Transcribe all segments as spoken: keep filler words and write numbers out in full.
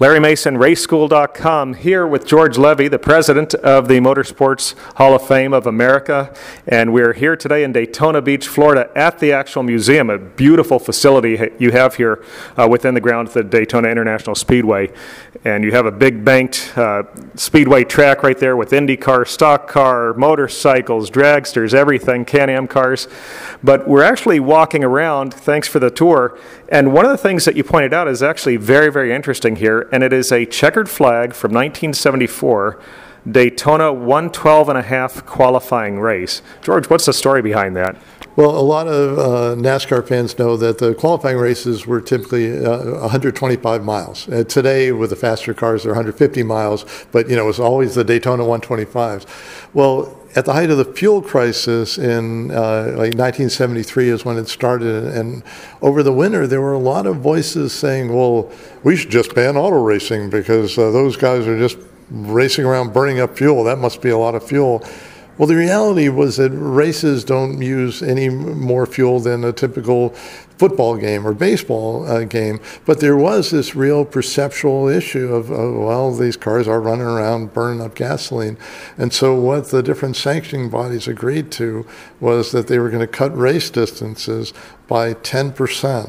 Larry Mason, race school dot com, here with George Levy, the president of the Motorsports Hall of Fame of America. And we're here today in Daytona Beach, Florida, at the actual museum, a beautiful facility you have here uh, within the grounds of the Daytona International Speedway. And you have a big banked uh, speedway track right there with IndyCar, stock car, motorcycles, dragsters, everything, Can-Am cars. But we're actually walking around, thanks for the tour, and one of the things that you pointed out is actually very, very interesting here. And it is a checkered flag from nineteen seventy-four, Daytona one twelve and a half qualifying race. George, what's the story behind that? Well, a lot of uh, NASCAR fans know that the qualifying races were typically uh, one twenty-five miles. Uh, today, with the faster cars, they're one hundred fifty miles, but you know, it's always the Daytona one twenty-fives. Well, at the height of the fuel crisis in uh, like nineteen seventy-three is when it started, and over the winter there were a lot of voices saying, well, we should just ban auto racing because uh, those guys are just racing around burning up fuel. That must be a lot of fuel. Well, the reality was that races don't use any more fuel than a typical football game or baseball uh, game, but there was this real perceptual issue of, oh, well, these cars are running around burning up gasoline. And so what the different sanctioning bodies agreed to was that they were going to cut race distances by ten percent.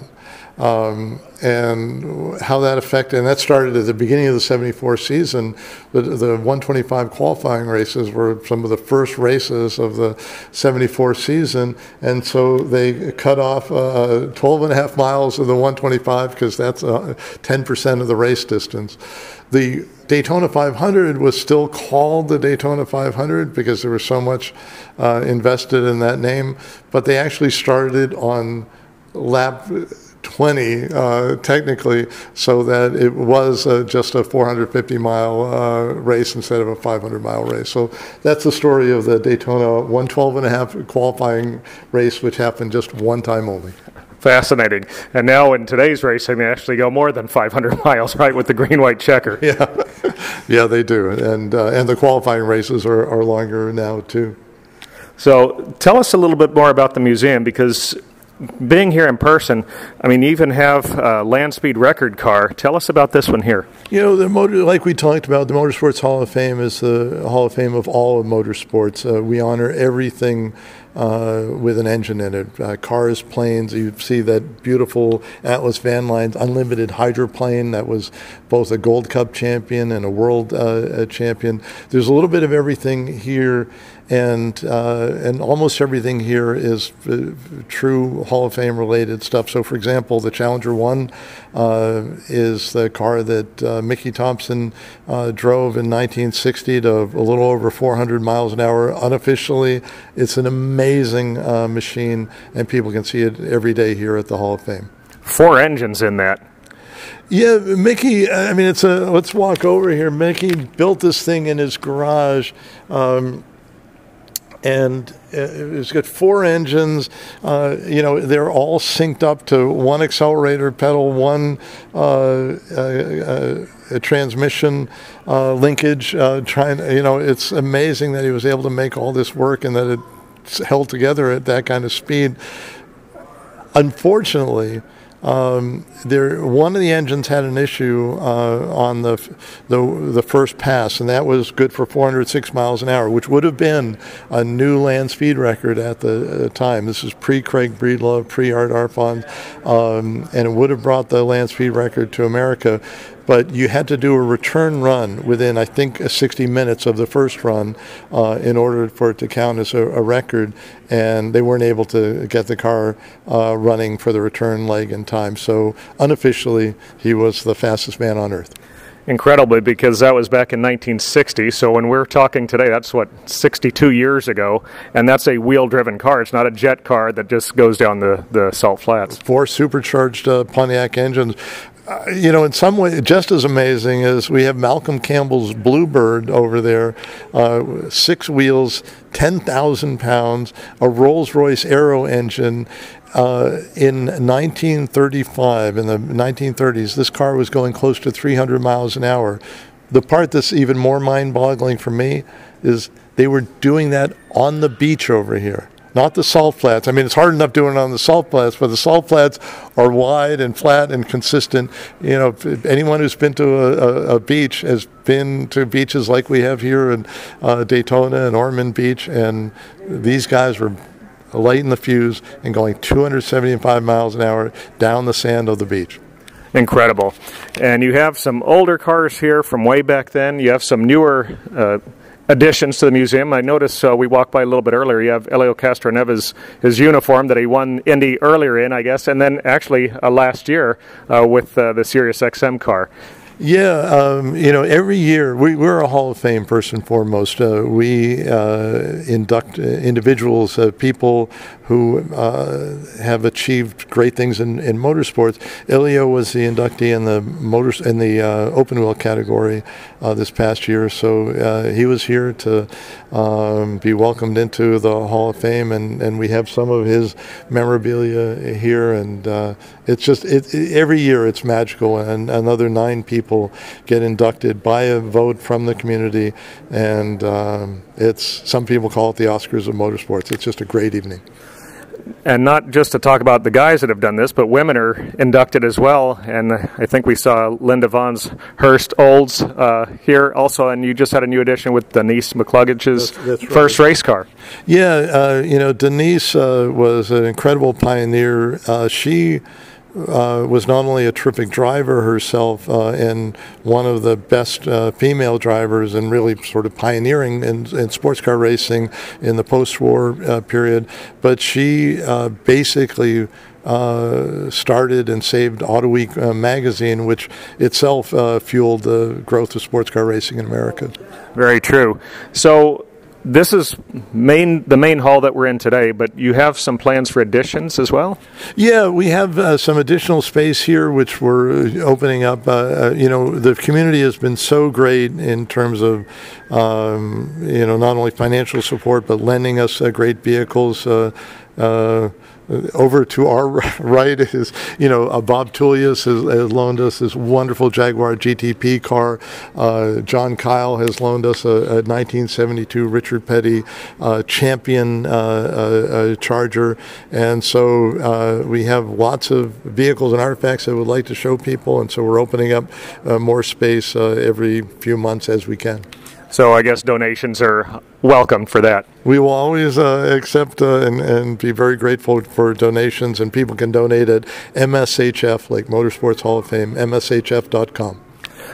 Um, and how that affected, and that started at the beginning of the seventy-four season. The, the one twenty-five qualifying races were some of the first races of the seventy-four season, and so they cut off uh, twelve and a half miles of the one twenty-five because that's uh, ten percent of the race distance. The Daytona five hundred was still called the Daytona five hundred because there was so much uh, invested in that name, but they actually started on lap twenty uh, technically, so that it was uh, just a four hundred fifty mile uh, race instead of a five hundred mile race. So that's the story of the Daytona one twelve and a half qualifying race, which happened just one time only. Fascinating. And now in today's racing, they actually go more than five hundred miles, right, with the green-white checker. Yeah, yeah, they do. And uh, and the qualifying races are, are longer now too. So tell us a little bit more about the museum, because being here in person, I mean, you even have a land speed record car. Tell us about this one here. You know, the motor, like we talked about, the Motorsports Hall of Fame is the Hall of Fame of all of motorsports. Uh, we honor everything uh, with an engine in it. Uh, cars, planes, you see that beautiful Atlas Van Line's unlimited hydroplane that was both a Gold Cup champion and a world uh, champion. There's a little bit of everything here. And uh, and almost everything here is uh, true Hall of Fame related stuff. So, for example, the Challenger One uh, is the car that uh, Mickey Thompson uh, drove in nineteen sixty to a little over four hundred miles an hour unofficially. It's an amazing uh, machine, and people can see it every day here at the Hall of Fame. Four engines in that. Yeah, Mickey, I mean, it's a, let's walk over here. Mickey built this thing in his garage. Um, And it's got four engines. Uh, you know, they're all synced up to one accelerator pedal, one uh, uh, uh, transmission uh, linkage. Uh, trying, you know, it's amazing that he was able to make all this work and that it held together at that kind of speed. Unfortunately, Um, there, one of the engines had an issue uh, on the, the the first pass, and that was good for four hundred six miles an hour, which would have been a new land speed record at the uh, time. This is pre-Craig Breedlove, pre-Art Arfon, um, and it would have brought the land speed record to America. But you had to do a return run within, I think, sixty minutes of the first run uh, in order for it to count as a, a record, and they weren't able to get the car uh, running for the return leg in time. So unofficially, he was the fastest man on earth. Incredibly, because that was back in nineteen sixty, so when we're talking today, that's what, sixty-two years ago, and that's a wheel-driven car. It's not a jet car that just goes down the, the salt flats. Four supercharged uh, Pontiac engines. Uh, you know, in some way, just as amazing is we have Malcolm Campbell's Bluebird over there, uh, six wheels, ten thousand pounds, a Rolls-Royce aero engine. Uh, in nineteen thirty-five, in the nineteen thirties, this car was going close to three hundred miles an hour. The part that's even more mind-boggling for me is they were doing that on the beach over here. not the salt flats. I mean, it's hard enough doing it on the salt flats, but the salt flats are wide and flat and consistent. You know, anyone who's been to a, a, a beach has been to beaches like we have here in uh, Daytona and Ormond Beach, and these guys were lighting the fuse and going two hundred seventy-five miles an hour down the sand of the beach. Incredible. And you have some older cars here from way back then. You have some newer uh, additions to the museum. I noticed uh, we walked by a little bit earlier. You have Elio Castroneves, his uniform that he won Indy earlier in, I guess, and then actually uh, last year uh, with uh, the Sirius X M car. Yeah, um, you know, every year, we, we're a Hall of Fame first and foremost. Uh, we uh, induct individuals, uh, people who uh, have achieved great things in, in motorsports. Elio was the inductee in the motors in the uh, open wheel category uh, this past year, so uh, he was here to um, be welcomed into the Hall of Fame, and, and we have some of his memorabilia here, and uh, it's just it, it, every year it's magical, and another nine people get inducted by a vote from the community, and um, it's some people call it the Oscars of motorsports. It's just a great evening. And not just to talk about the guys that have done this, but women are inducted as well. And I think we saw Linda Vaughn's Hurst Olds uh, here also. And you just had a new edition with Denise McCluggage's that's, that's right. first race car. Yeah, uh, you know, Denise uh, was an incredible pioneer. Uh, she Uh, was not only a terrific driver herself uh, and one of the best uh, female drivers and really sort of pioneering in, in sports car racing in the post-war uh, period, but she uh, basically Uh, started and saved Auto Week uh, magazine, which itself uh, fueled the growth of sports car racing in America. Very true. So this is main the main hall that we're in today, but you have some plans for additions as well? Yeah, we have uh, some additional space here, which we're opening up. Uh, you know, the community has been so great in terms of, um, you know, not only financial support, but lending us uh, great vehicles. Uh, uh, Over to our right is, you know, uh, Bob Tullius has, has loaned us this wonderful Jaguar G T P car. Uh, John Kyle has loaned us a, a nineteen seventy-two Richard Petty uh, champion uh, uh, uh, Charger. And so uh, we have lots of vehicles and artifacts that we'd like to show people. And so we're opening up uh, more space uh, every few months as we can. So I guess donations are welcome for that. We will always uh, accept uh, and, and be very grateful for donations, and people can donate at M S H F, like Motorsports Hall of Fame, M S H F dot com.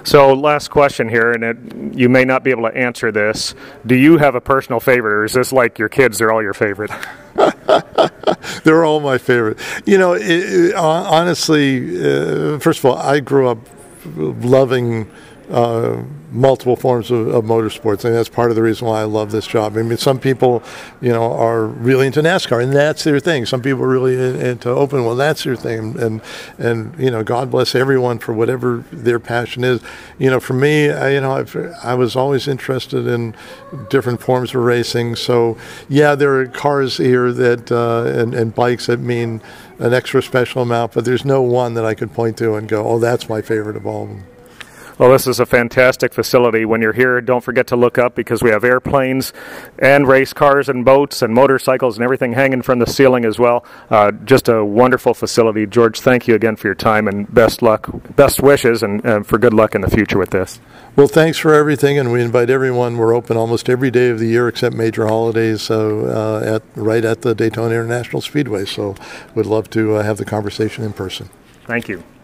So last question here, and it, you may not be able to answer this. Do you have a personal favorite, or is this like your kids, they're all your favorite? They're all my favorite. You know, it, it, honestly, uh, first of all, I grew up loving Uh, multiple forms of, of motorsports, and that's part of the reason why I love this job. I mean, some people, you know, are really into NASCAR, and that's their thing. Some people are really in, into open wheel, that's their thing. And, and you know, God bless everyone for whatever their passion is. You know, for me, I, you know, I've, I was always interested in different forms of racing. So, yeah, there are cars here that uh, and, and bikes that mean an extra special amount, but there's no one that I could point to and go, oh, that's my favorite of all of them. Well, this is a fantastic facility. When you're here, don't forget to look up, because we have airplanes and race cars and boats and motorcycles and everything hanging from the ceiling as well. Uh, just a wonderful facility. George, thank you again for your time, and best luck, best wishes, and, and for good luck in the future with this. Well, thanks for everything, and we invite everyone. We're open almost every day of the year except major holidays, so uh, at right at the Daytona International Speedway. So we'd love to uh, have the conversation in person. Thank you.